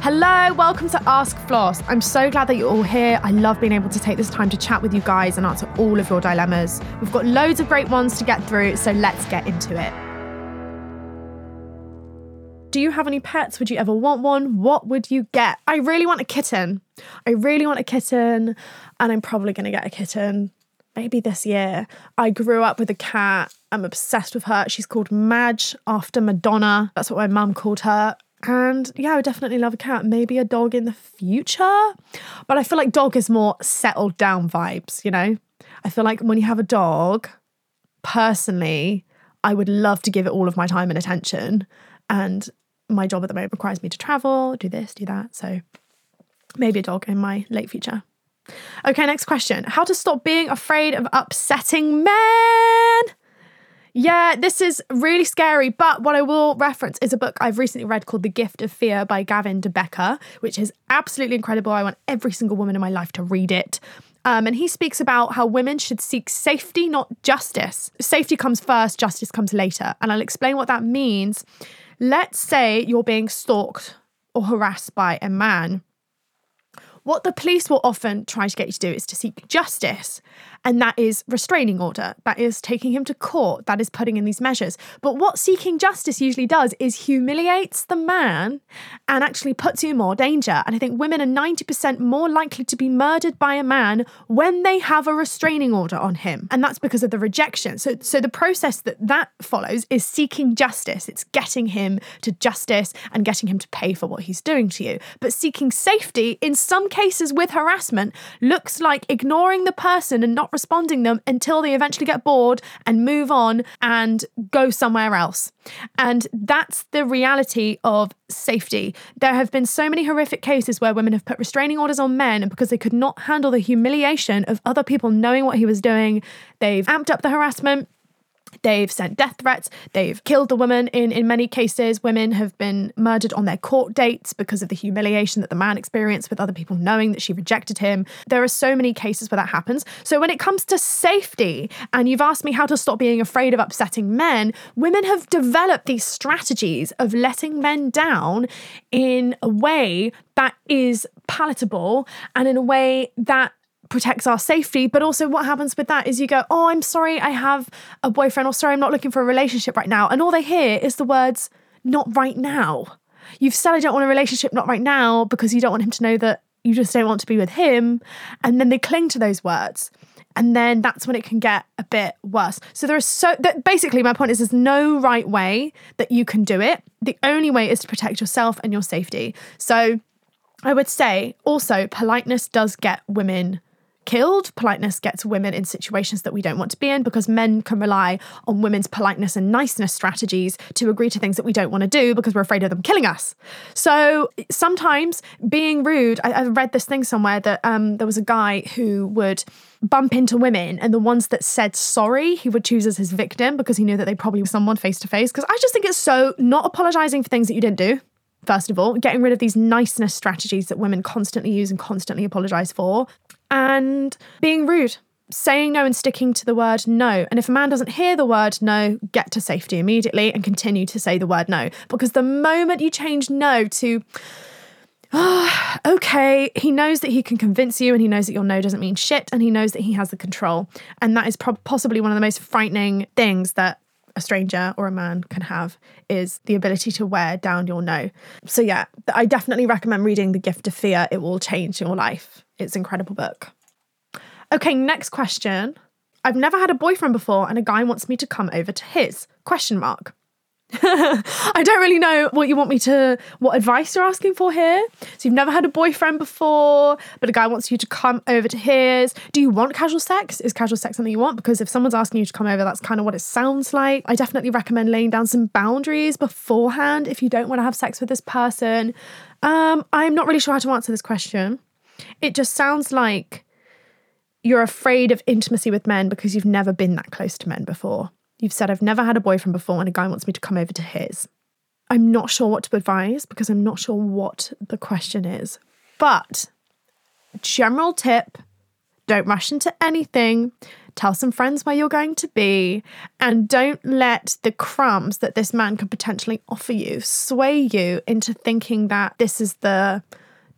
Hello, welcome to Ask Floss. I'm so glad that you're all here. I love being able to take this time to chat with you guys and answer all of your dilemmas. We've got loads of great ones to get through, so let's get into it. Do you have any pets? Would you ever want one? What would you get? I really want a kitten. And I'm probably going to get a kitten maybe this year. I grew up with a cat. I'm obsessed with her. She's called Madge after Madonna. That's what my mum called her. And yeah, I would definitely love a cat, maybe a dog in the future. But I feel like dog is more settled down vibes, you know? I feel like when you have a dog, personally, I would love to give it all of my time and attention. And my job at the moment requires me to travel, do this, do that. So maybe a dog in my late future. Okay, next question. How to stop being afraid of upsetting men? Yeah, this is really scary, but what I will reference is a book I've recently read called The Gift of Fear by Gavin DeBecker, which is absolutely incredible. I want every single woman in my life to read it. And he speaks about how women should seek safety, not justice. Safety comes first, justice comes later. And I'll explain what that means. Let's say you're being stalked or harassed by a man. What the police will often try to get you to do is to seek justice, and that is restraining order. That is taking him to court. That is putting in these measures. But what seeking justice usually does is humiliates the man and actually puts you in more danger. And I think women are 90% more likely to be murdered by a man when they have a restraining order on him. And that's because of the rejection. So the process that follows is seeking justice. It's getting him to justice and getting him to pay for what he's doing to you. But seeking safety, in some cases with harassment, looks like ignoring the person and not responding them until they eventually get bored and move on and go somewhere else. And that's the reality of safety. There have been so many horrific cases where women have put restraining orders on men because they could not handle the humiliation of other people knowing what he was doing. They've amped up the harassment. They've sent death threats. They've killed the woman. In many cases, women have been murdered on their court dates because of the humiliation that the man experienced with other people knowing that she rejected him. There are so many cases where that happens. So when it comes to safety, and you've asked me how to stop being afraid of upsetting men, women have developed these strategies of letting men down in a way that is palatable and in a way that protects our safety. But also what happens with that is you go, oh, I'm sorry, I have a boyfriend, or sorry, I'm not looking for a relationship right now. And all they hear is the words, not right now. You've said, I don't want a relationship, not right now, because you don't want him to know that you just don't want to be with him. And then they cling to those words. And then that's when it can get a bit worse. So basically my point is there's no right way that you can do it. The only way is to protect yourself and your safety. So I would say also politeness does get women killed. Politeness gets women in situations that we don't want to be in because men can rely on women's politeness and niceness strategies to agree to things that we don't want to do because we're afraid of them killing us. So sometimes being rude, I read this thing somewhere that there was a guy who would bump into women, and the ones that said sorry, he would choose as his victim because he knew that they probably were someone face to face. Because I just think it's so not apologizing for things that you didn't do. First of all, getting rid of these niceness strategies that women constantly use and constantly apologize for. And being rude, saying no and sticking to the word no. And if a man doesn't hear the word no, get to safety immediately and continue to say the word no. Because the moment you change no to, oh, okay, he knows that he can convince you and he knows that your no doesn't mean shit and he knows that he has the control. And that is possibly one of the most frightening things that a stranger or a man can have, is the ability to wear down your no. So yeah, I definitely recommend reading The Gift of Fear. It will change your life. It's an incredible book. Okay, next question. I've never had a boyfriend before and a guy wants me to come over to his? I don't really know what you want me to, what advice you're asking for here. So you've never had a boyfriend before, but a guy wants you to come over to his. Do you want casual sex? Is casual sex something you want? Because if someone's asking you to come over, that's kind of what it sounds like. I definitely recommend laying down some boundaries beforehand if you don't want to have sex with this person. I'm not really sure how to answer this question. It just sounds like you're afraid of intimacy with men because you've never been that close to men before. You've said, I've never had a boyfriend before and a guy wants me to come over to his. I'm not sure what to advise because I'm not sure what the question is. But general tip, don't rush into anything. Tell some friends where you're going to be. And don't let the crumbs that this man could potentially offer you sway you into thinking that this is the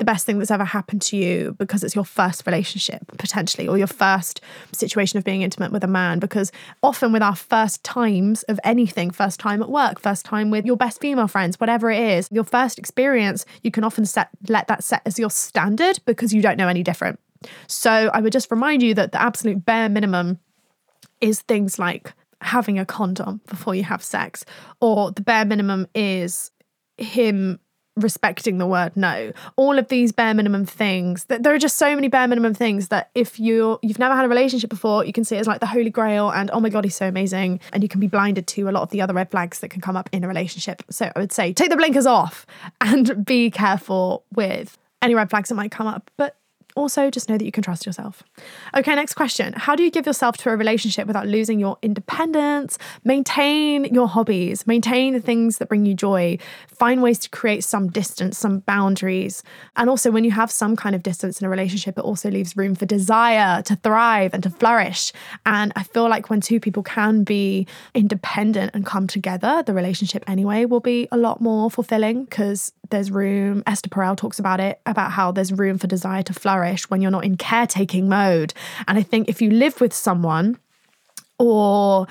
best thing that's ever happened to you because it's your first relationship potentially, or your first situation of being intimate with a man, because often with our first times of anything, first time at work, first time with your best female friends, whatever it is, your first experience, you can often let that set as your standard because you don't know any different. So I would just remind you that the absolute bare minimum is things like having a condom before you have sex, or the bare minimum is him respecting the word no. All of these bare minimum things, that there are just so many bare minimum things that if you've never had a relationship before, you can see it as like the holy grail and oh my god, he's so amazing, and you can be blinded to a lot of the other red flags that can come up in a relationship. So I would say take the blinkers off and be careful with any red flags that might come up, but also just know that you can trust yourself. Okay, next question. How do you give yourself to a relationship without losing your independence? Maintain your hobbies. Maintain the things that bring you joy. Find ways to create some distance, some boundaries. And also when you have some kind of distance in a relationship, it also leaves room for desire to thrive and to flourish. And I feel like when two people can be independent and come together, the relationship anyway will be a lot more fulfilling because there's room. Esther Perel talks about it, about how there's room for desire to flourish when you're not in caretaking mode. And I think if you live with someone or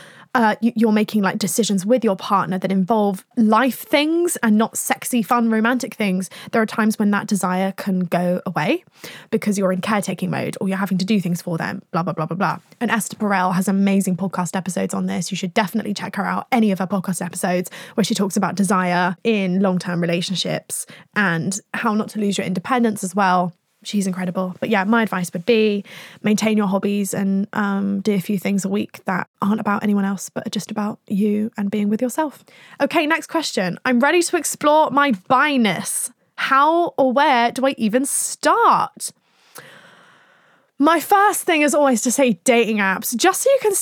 you're making like decisions with your partner that involve life things and not sexy, fun, romantic things, there are times when that desire can go away because you're in caretaking mode or you're having to do things for them, blah, blah, blah, blah, blah. And Esther Perel has amazing podcast episodes on this. You should definitely check her out, any of her podcast episodes where she talks about desire in long-term relationships and how not to lose your independence as well. She's incredible. But yeah, my advice would be maintain your hobbies and do a few things a week that aren't about anyone else, but are just about you and being with yourself. Okay, next question. I'm ready to explore my bi-ness. How or where do I even start? My first thing is always to say dating apps, just so you can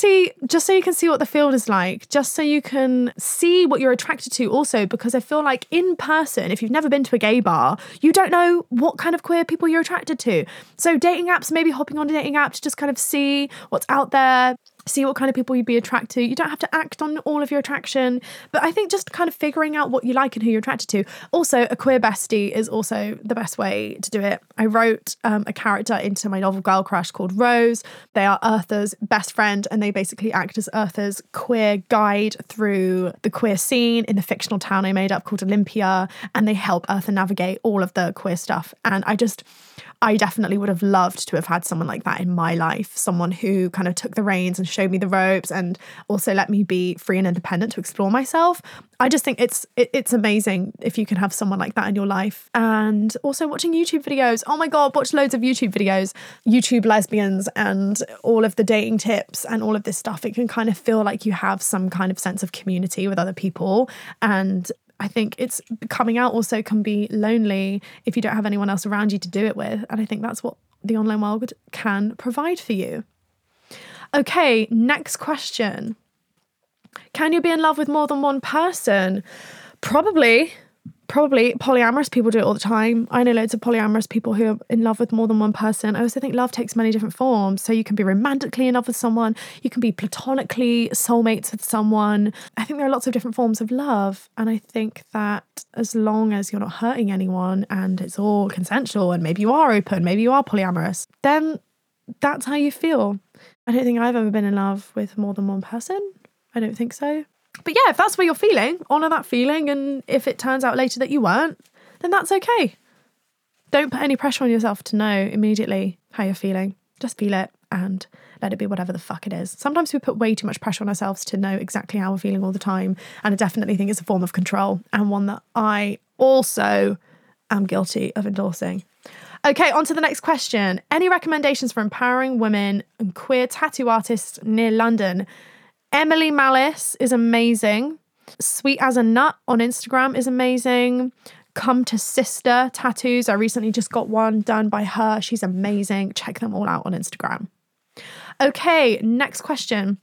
see what the field is like, just so you can see what you're attracted to also, because I feel like in person, if you've never been to a gay bar, you don't know what kind of queer people you're attracted to. So dating apps, maybe hopping on a dating app to just kind of see what's out there, see what kind of people you'd be attracted to. You don't have to act on all of your attraction, but I think just kind of figuring out what you like and who you're attracted to. Also, a queer bestie is also the best way to do it. I wrote a character into my novel Girl Crush called Rose. They are Eartha's best friend, and they basically act as Eartha's queer guide through the queer scene in the fictional town I made up called Olympia, and they help Eartha navigate all of the queer stuff. And I definitely would have loved to have had someone like that in my life, someone who kind of took the reins and showed me the ropes and also let me be free and independent to explore myself. I just think it's amazing if you can have someone like that in your life. And also watching YouTube videos. Oh my God, watch loads of YouTube videos, YouTube lesbians and all of the dating tips and all of this stuff. It can kind of feel like you have some kind of sense of community with other people, and I think it's coming out also can be lonely if you don't have anyone else around you to do it with. And I think that's what the online world can provide for you. Okay, next question. Can you be in love with more than one person? Probably polyamorous people do it all the time. I know loads of polyamorous people who are in love with more than one person. I also think love takes many different forms. So you can be romantically in love with someone. You can be platonically soulmates with someone. I think there are lots of different forms of love. And I think that as long as you're not hurting anyone and it's all consensual and maybe you are open, maybe you are polyamorous, then that's how you feel. I don't think I've ever been in love with more than one person. I don't think so. But yeah, if that's where you're feeling, honour that feeling. And if it turns out later that you weren't, then that's okay. Don't put any pressure on yourself to know immediately how you're feeling. Just feel it and let it be whatever the fuck it is. Sometimes we put way too much pressure on ourselves to know exactly how we're feeling all the time, and I definitely think it's a form of control and one that I also am guilty of endorsing. Okay, on to the next question. Any recommendations for empowering women and queer tattoo artists near London? Emily Malice is amazing. Sweet as a Nut on Instagram is amazing. Come to Sister Tattoos. I recently just got one done by her. She's amazing. Check them all out on Instagram. Okay, next question.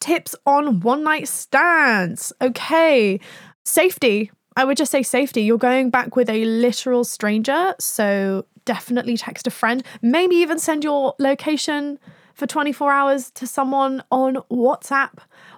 Tips on one night stands. Okay, safety. I would just say safety. You're going back with a literal stranger, so definitely text a friend. Maybe even send your location for 24 hours to someone on WhatsApp,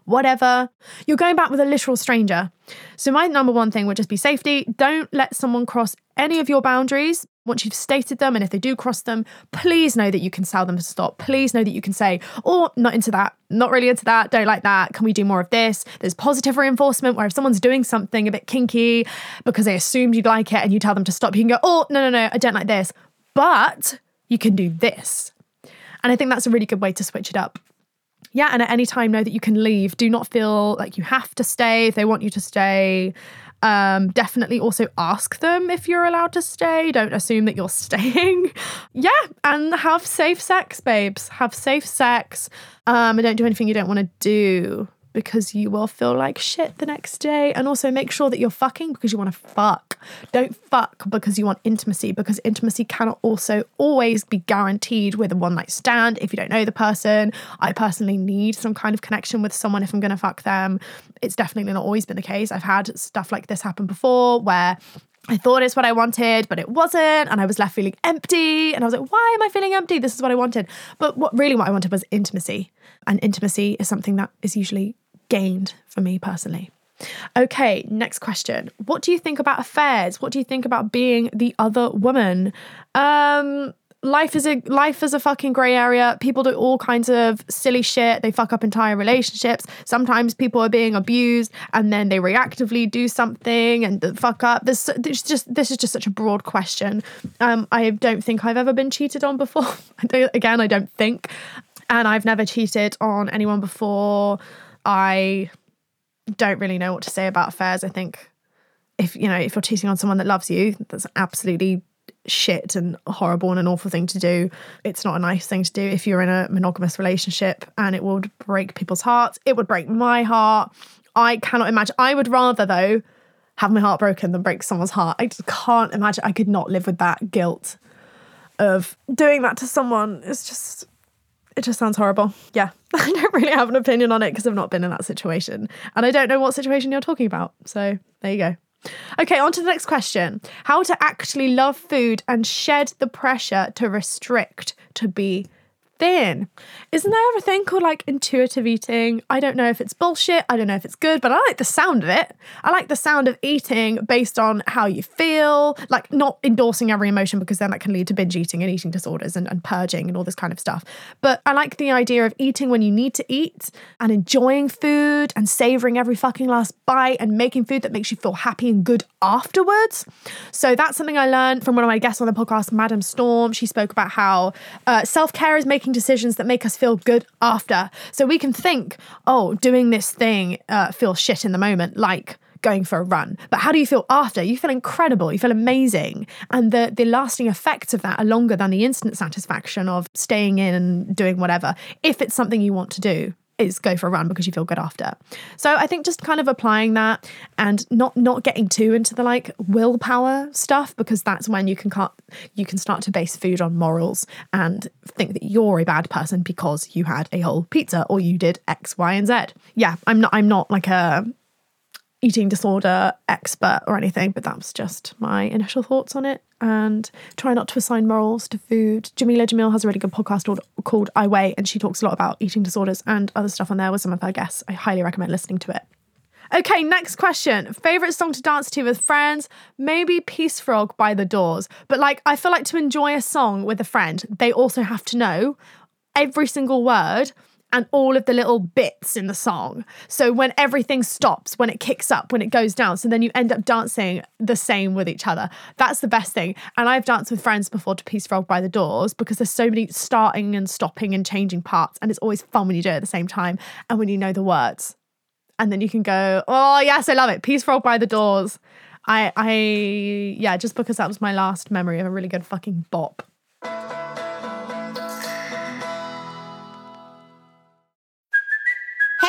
whatever. You're going back with a literal stranger. So my number one thing would just be safety. Don't let someone cross any of your boundaries once you've stated them. And if they do cross them, please know that you can tell them to stop. Please know that you can say, oh, not into that, not really into that, don't like that, can we do more of this? There's positive reinforcement where if someone's doing something a bit kinky because they assumed you'd like it and you tell them to stop, you can go, oh, no, I don't like this, but you can do this. And I think that's a really good way to switch it up. Yeah, and at any time, know that you can leave. Do not feel like you have to stay if they want you to stay. Definitely also ask them if you're allowed to stay. Don't assume that you're staying. Yeah, and have safe sex, babes. Have safe sex. And don't do anything you don't want to do because you will feel like shit the next day. And also make sure that you're fucking because you want to fuck. Don't fuck because you want intimacy, because intimacy cannot also always be guaranteed with a one-night stand if you don't know the person. I personally need some kind of connection with someone if I'm going to fuck them. It's definitely not always been the case. I've had stuff like this happen before where I thought it's what I wanted, but it wasn't, and I was left feeling empty, and I was like, why am I feeling empty? This is what I wanted. But what I wanted was intimacy, and intimacy is something that is usually gained for me personally. Okay, next question. What do you think about affairs? What do you think about being the other woman? Life is a fucking grey area. People do all kinds of silly shit. They fuck up entire relationships. Sometimes people are being abused and then they reactively do something and fuck up. This is just such a broad question. I don't think I've ever been cheated on before. I don't think. And I've never cheated on anyone before. I don't really know what to say about affairs. I think if you're cheating on someone that loves you, that's absolutely shit and horrible and an awful thing to do. It's not a nice thing to do if you're in a monogamous relationship, and it would break people's hearts. It would break my heart. I cannot imagine. I would rather though have my heart broken than break someone's heart. I just can't imagine. I could not live with that guilt of doing that to someone. It just sounds horrible. Yeah. I don't really have an opinion on it because I've not been in that situation. And I don't know what situation you're talking about. So there you go. Okay, on to the next question. How to actually love food and shed the pressure to restrict, to be thin. Isn't there a thing called like intuitive eating? I don't know if it's bullshit. I don't know if it's good, but I like the sound of it. I like the sound of eating based on how you feel, like not endorsing every emotion because then that can lead to binge eating and eating disorders and purging and all this kind of stuff. But I like the idea of eating when you need to eat and enjoying food and savoring every fucking last bite and making food that makes you feel happy and good afterwards. So that's something I learned from one of my guests on the podcast, Madam Storm. She spoke about how self-care is making decisions that make us feel good after. So we can think, oh, doing this thing feels shit in the moment, like going for a run. But how do you feel after? You feel incredible. You feel amazing. And the lasting effects of that are longer than the instant satisfaction of staying in and doing whatever. If it's something you want to do, is go for a run because you feel good after. So I think just kind of applying that and not getting too into the like willpower stuff, because that's when you can start to base food on morals and think that you're a bad person because you had a whole pizza or you did X, Y, and Z. Yeah, I'm not like a eating disorder expert or anything, but that was just my initial thoughts on it. And try not to assign morals to food. Jameela Jamil has a really good podcast called I Weigh, and she talks a lot about eating disorders and other stuff on there with some of her guests. I highly recommend listening to it. Okay, next question. Favorite song to dance to with friends? Maybe Peace Frog by The Doors. But like, I feel like to enjoy a song with a friend, they also have to know every single word and all of the little bits in the song. So when everything stops, when it kicks up, when it goes down, so then you end up dancing the same with each other. That's the best thing. And I've danced with friends before to Peace Frog by The Doors because there's so many starting and stopping and changing parts, and it's always fun when you do it at the same time and when you know the words. And then you can go, oh, yes, I love it. Peace Frog by The Doors. Yeah, just because that was my last memory of a really good fucking bop. Hey,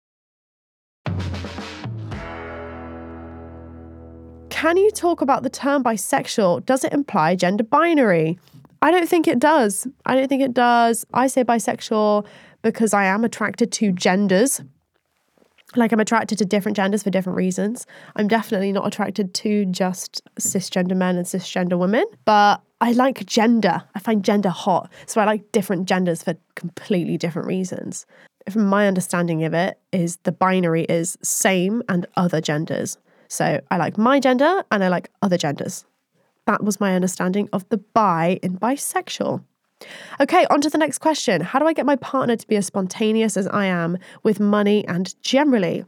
Can you talk about the term bisexual? Does it imply gender binary? I don't think it does. I say bisexual because I am attracted to genders. Like, I'm attracted to different genders for different reasons. I'm definitely not attracted to just cisgender men and cisgender women, but I like gender. I find gender hot. So I like different genders for completely different reasons. From my understanding of it, is the binary is same and other genders. So I like my gender and I like other genders. That was my understanding of the bi in bisexual. Okay, on to the next question. How do I get my partner to be as spontaneous as I am with money and generally?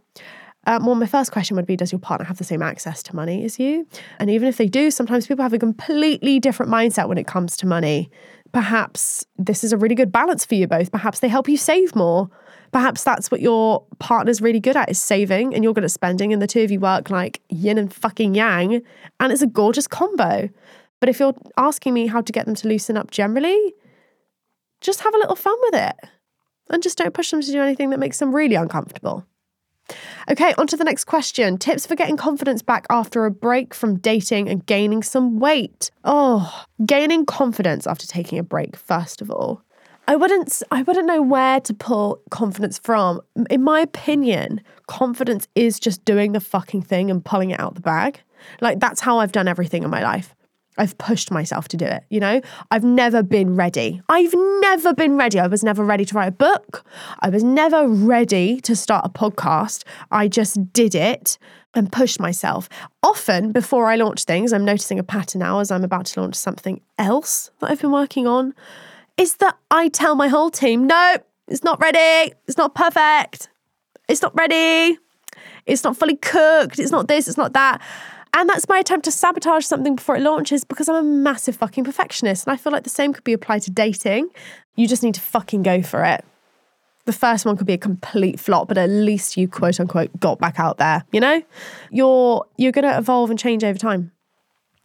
Well, my first question would be, does your partner have the same access to money as you? And even if they do, sometimes people have a completely different mindset when it comes to money. Perhaps this is a really good balance for you both. Perhaps they help you save more. Perhaps that's what your partner's really good at, is saving, and you're good at spending, and the two of you work like yin and fucking yang, and it's a gorgeous combo. But if you're asking me how to get them to loosen up generally, just have a little fun with it and just don't push them to do anything that makes them really uncomfortable. Okay, on to the next question. Tips for getting confidence back after a break from dating and gaining some weight. Oh, gaining confidence after taking a break, first of all. I wouldn't know where to pull confidence from. In my opinion, confidence is just doing the fucking thing and pulling it out the bag. Like, that's how I've done everything in my life. I've pushed myself to do it, you know? I've never been ready. I was never ready to write a book. I was never ready to start a podcast. I just did it and pushed myself. Often, before I launch things, I'm noticing a pattern now as I'm about to launch something else that I've been working on, is that I tell my whole team, no, it's not ready. It's not perfect. It's not ready. It's not fully cooked. It's not this, it's not that. And that's my attempt to sabotage something before it launches because I'm a massive fucking perfectionist. And I feel like the same could be applied to dating. You just need to fucking go for it. The first one could be a complete flop, but at least you, quote unquote, got back out there, you know? You're going to evolve and change over time.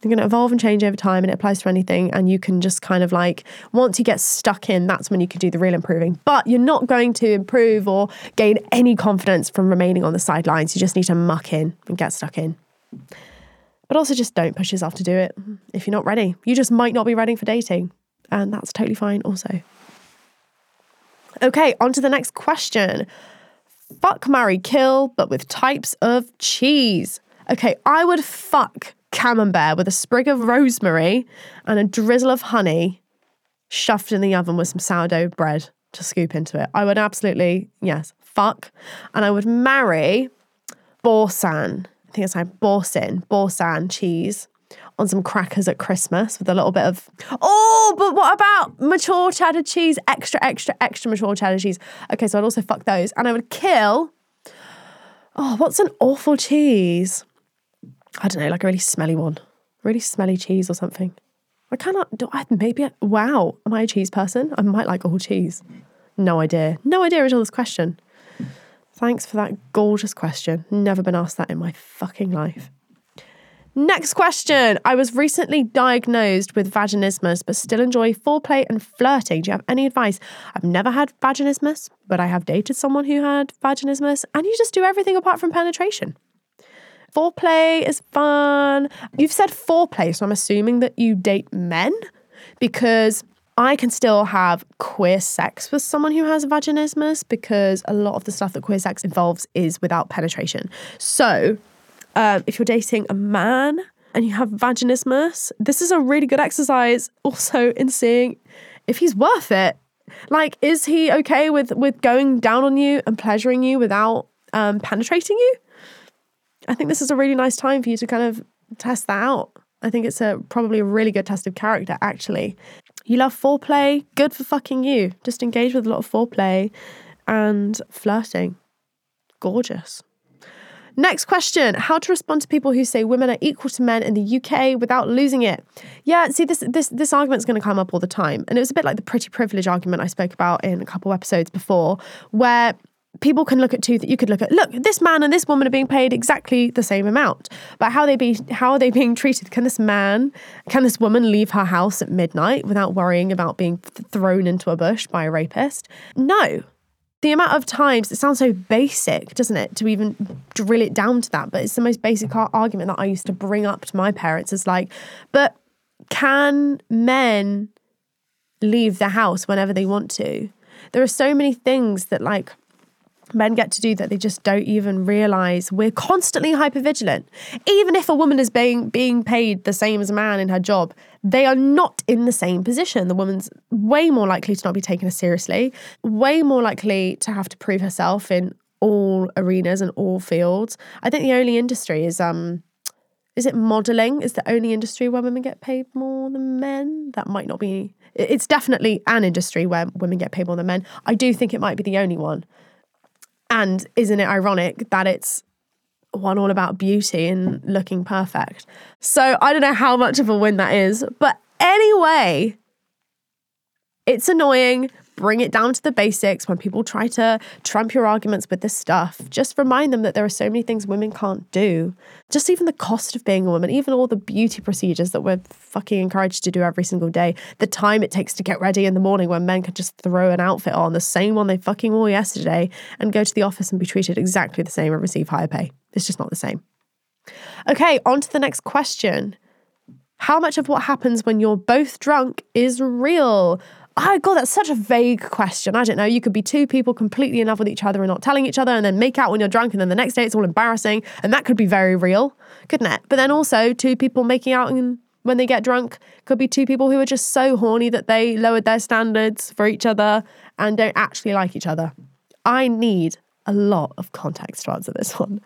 They're going to evolve and change over time, and it applies to anything. And you can just kind of like, once you get stuck in, that's when you can do the real improving. But you're not going to improve or gain any confidence from remaining on the sidelines. You just need to muck in and get stuck in. But also just don't push yourself to do it if you're not ready. You just might not be ready for dating. And that's totally fine also. Okay, on to the next question. Fuck, marry, kill, but with types of cheese. Okay, I would fuck camembert with a sprig of rosemary and a drizzle of honey shoved in the oven with some sourdough bread to scoop into it. I would absolutely, yes, fuck. And I would marry borsan. I think it's like borsan cheese on some crackers at Christmas with a little bit of, oh, but what about mature cheddar cheese? Extra, extra, extra mature cheddar cheese. Okay, so I'd also fuck those. And I would kill, oh, what's an awful cheese? I don't know, like a really smelly one. Really smelly cheese or something. I cannot, wow, am I a cheese person? I might like all cheese. No idea. No idea at all this question. Thanks for that gorgeous question. Never been asked that in my fucking life. Next question. I was recently diagnosed with vaginismus, but still enjoy foreplay and flirting. Do you have any advice? I've never had vaginismus, but I have dated someone who had vaginismus, and you just do everything apart from penetration. Foreplay is fun. You've said foreplay, so I'm assuming that you date men, because I can still have queer sex with someone who has vaginismus, because a lot of the stuff that queer sex involves is without penetration. So if you're dating a man and you have vaginismus, this is a really good exercise also in seeing if he's worth it. Like, is he okay with going down on you and pleasuring you without penetrating you? I think this is a really nice time for you to kind of test that out. I think it's probably a really good test of character, actually. You love foreplay? Good for fucking you. Just engage with a lot of foreplay and flirting. Gorgeous. Next question. How to respond to people who say women are equal to men in the UK without losing it? Yeah, see, this argument's going to come up all the time. And it was a bit like the pretty privilege argument I spoke about in a couple episodes before, where people can look at two, that you could look at, look, this man and this woman are being paid exactly the same amount, but how are they being treated? Can this woman leave her house at midnight without worrying about being thrown into a bush by a rapist? No. The amount of times, it sounds so basic, doesn't it, to even drill it down to that, but it's the most basic argument that I used to bring up to my parents, is like, but can men leave the house whenever they want to? There are so many things that, like, men get to do that they just don't even realise. We're constantly hypervigilant. Even if a woman is being paid the same as a man in her job, they are not in the same position. The woman's way more likely to not be taken as seriously, way more likely to have to prove herself in all arenas and all fields. I think the only industry is it modelling? Is the only industry where women get paid more than men? That might not be. It's definitely an industry where women get paid more than men. I do think it might be the only one. And isn't it ironic that it's one all about beauty and looking perfect? So I don't know how much of a win that is. But anyway, it's annoying. Bring it down to the basics. When people try to trump your arguments with this stuff, just remind them that there are so many things women can't do. Just even the cost of being a woman, even all the beauty procedures that we're fucking encouraged to do every single day, the time it takes to get ready in the morning when men could just throw an outfit on, the same one they fucking wore yesterday, and go to the office and be treated exactly the same and receive higher pay. It's just not the same. Okay, on to the next question. How much of what happens when you're both drunk is real? Oh, God, that's such a vague question. I don't know. You could be two people completely in love with each other and not telling each other, and then make out when you're drunk, and then the next day it's all embarrassing. And that could be very real, couldn't it? But then also two people making out when they get drunk could be two people who are just so horny that they lowered their standards for each other and don't actually like each other. I need a lot of context to answer this one.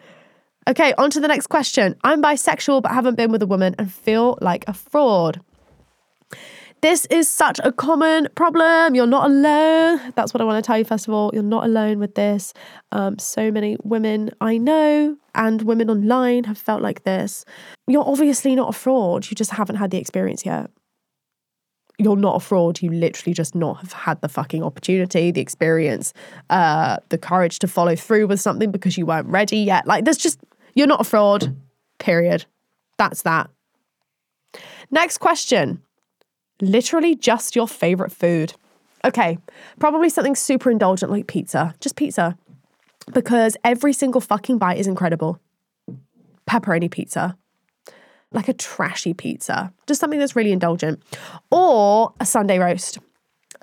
Okay, on to the next question. I'm bisexual but haven't been with a woman and feel like a fraud. This is such a common problem. You're not alone. That's what I want to tell you, first of all. You're not alone with this. So many women I know and women online have felt like this. You're obviously not a fraud. You just haven't had the experience yet. You're not a fraud. You literally just not have had the fucking opportunity, the experience, the courage to follow through with something because you weren't ready yet. Like, you're not a fraud, period. That's that. Next question. Literally just your favorite food. Okay, probably something super indulgent like pizza. Just pizza. Because every single fucking bite is incredible. Pepperoni pizza. Like a trashy pizza. Just something that's really indulgent. Or a Sunday roast.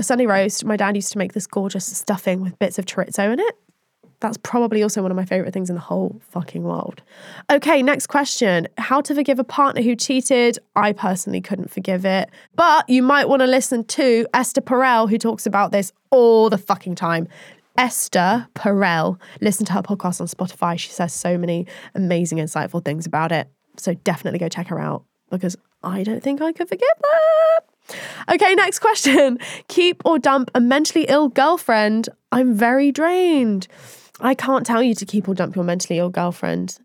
A Sunday roast. My dad used to make this gorgeous stuffing with bits of chorizo in it. That's probably also one of my favorite things in the whole fucking world. Okay, next question. How to forgive a partner who cheated. I personally couldn't forgive it. But you might want to listen to Esther Perel, who talks about this all the fucking time. Esther Perel. Listen to her podcast on Spotify. She says so many amazing, insightful things about it. So definitely go check her out because I don't think I could forgive that. Okay, next question. Keep or dump a mentally ill girlfriend? I'm very drained. I can't tell you to keep or dump your mentally ill girlfriend.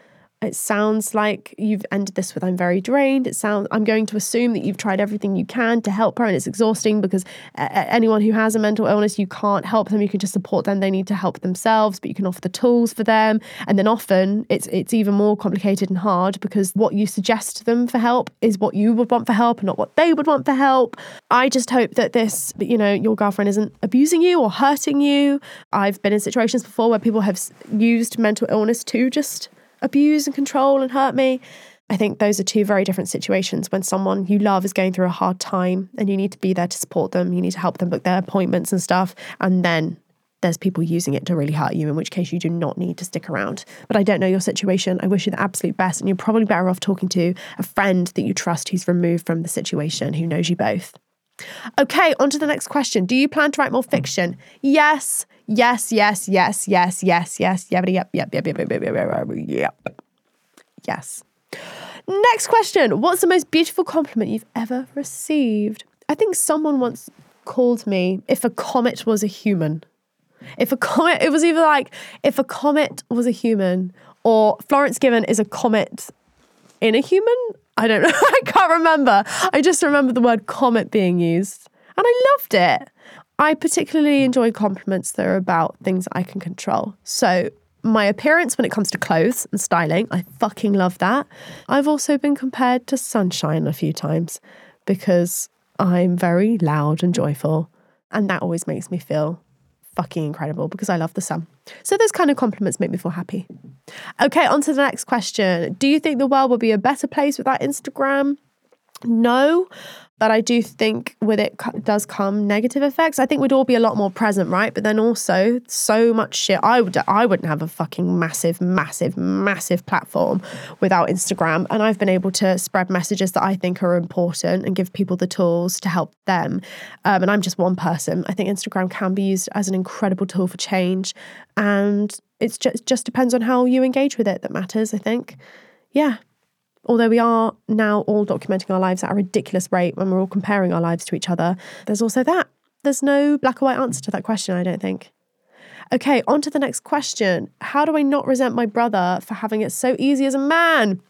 It sounds like you've ended this with I'm very drained. I'm going to assume that you've tried everything you can to help her, and it's exhausting because anyone who has a mental illness, you can't help them. You can just support them. They need to help themselves, but you can offer the tools for them. And then often it's even more complicated and hard because what you suggest to them for help is what you would want for help and not what they would want for help. I just hope that this, your girlfriend isn't abusing you or hurting you. I've been in situations before where people have used mental illness to just abuse and control and hurt me. I think those are two very different situations. When someone you love is going through a hard time and you need to be there to support them, you need to help them book their appointments and stuff, and then there's people using it to really hurt you, in which case you do not need to stick around. But I don't know your situation. I wish you the absolute best, and you're probably better off talking to a friend that you trust who's removed from the situation, who knows you both. Okay, on to the next question. Do you plan to write more fiction? Yes. Yes, yes, yes, yes, yes, yes, yep. Yes. Next question. What's the most beautiful compliment you've ever received? I think someone once called me if a comet was a human. It was either like, if a comet was a human, or Florence Given is a comet in a human? I don't know. I can't remember. I just remember the word comet being used. And I loved it. I particularly enjoy compliments that are about things I can control. So my appearance when it comes to clothes and styling, I fucking love that. I've also been compared to Sunshine a few times because I'm very loud and joyful. And that always makes me feel fucking incredible because I love the sun. So those kind of compliments make me feel happy. Okay, on to the next question. Do you think the world would be a better place without Instagram? No, but I do think with it does come negative effects. I think we'd all be a lot more present, right? But then also so much shit. I wouldn't have a fucking massive platform without Instagram. And I've been able to spread messages that I think are important and give people the tools to help them. And I'm just one person. I think Instagram can be used as an incredible tool for change. And it just depends on how you engage with it that matters, I think. Yeah. Although we are now all documenting our lives at a ridiculous rate when we're all comparing our lives to each other, there's also that. There's no black or white answer to that question, I don't think. Okay, on to the next question. How do I not resent my brother for having it so easy as a man?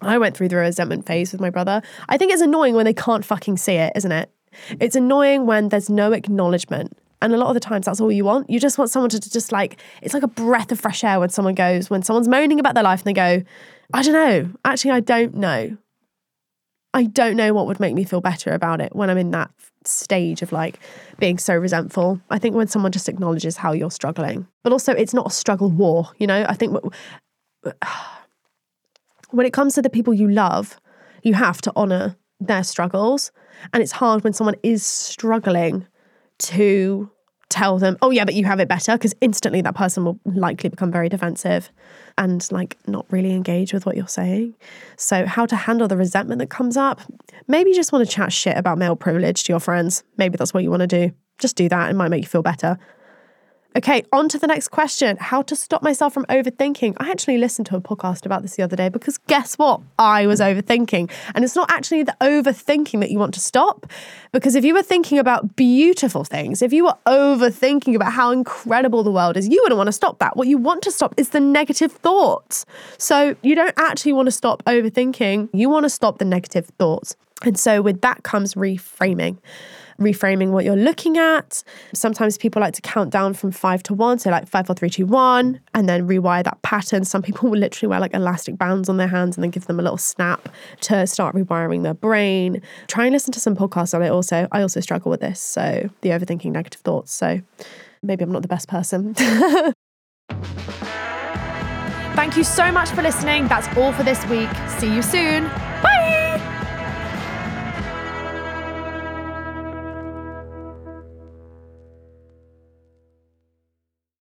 I went through the resentment phase with my brother. I think it's annoying when they can't fucking see it, isn't it? It's annoying when there's no acknowledgement. And a lot of the times that's all you want. You just want someone to just like, it's like a breath of fresh air when someone's moaning about their life and they go, I don't know. Actually, I don't know. I don't know what would make me feel better about it when I'm in that stage of like being so resentful. I think when someone just acknowledges how you're struggling, but also it's not a struggle war, I think when it comes to the people you love, you have to honor their struggles. And it's hard when someone is struggling to tell them, oh yeah, but you have it better, because instantly that person will likely become very defensive and like not really engage with what you're saying. So how to handle the resentment that comes up? Maybe you just want to chat shit about male privilege to your friends. Maybe that's what you want to do. Just do that. It might make you feel better. Okay, on to the next question. How to stop myself from overthinking. I actually listened to a podcast about this the other day because guess what? I was overthinking. And it's not actually the overthinking that you want to stop, because if you were thinking about beautiful things, if you were overthinking about how incredible the world is, you wouldn't want to stop that. What you want to stop is the negative thoughts. So you don't actually want to stop overthinking. You want to stop the negative thoughts. And so with that comes reframing. reframing what you're looking at. Sometimes people like to count down from 5 to 1, so like 5, 4, 3, 2, 1, and then rewire that pattern. Some people will literally wear like elastic bands on their hands and then give them a little snap to start rewiring their brain. Try and listen to some podcasts on it also. I also struggle with this, so the overthinking negative thoughts. So maybe I'm not the best person. Thank you so much for listening. That's all for this week. See you soon.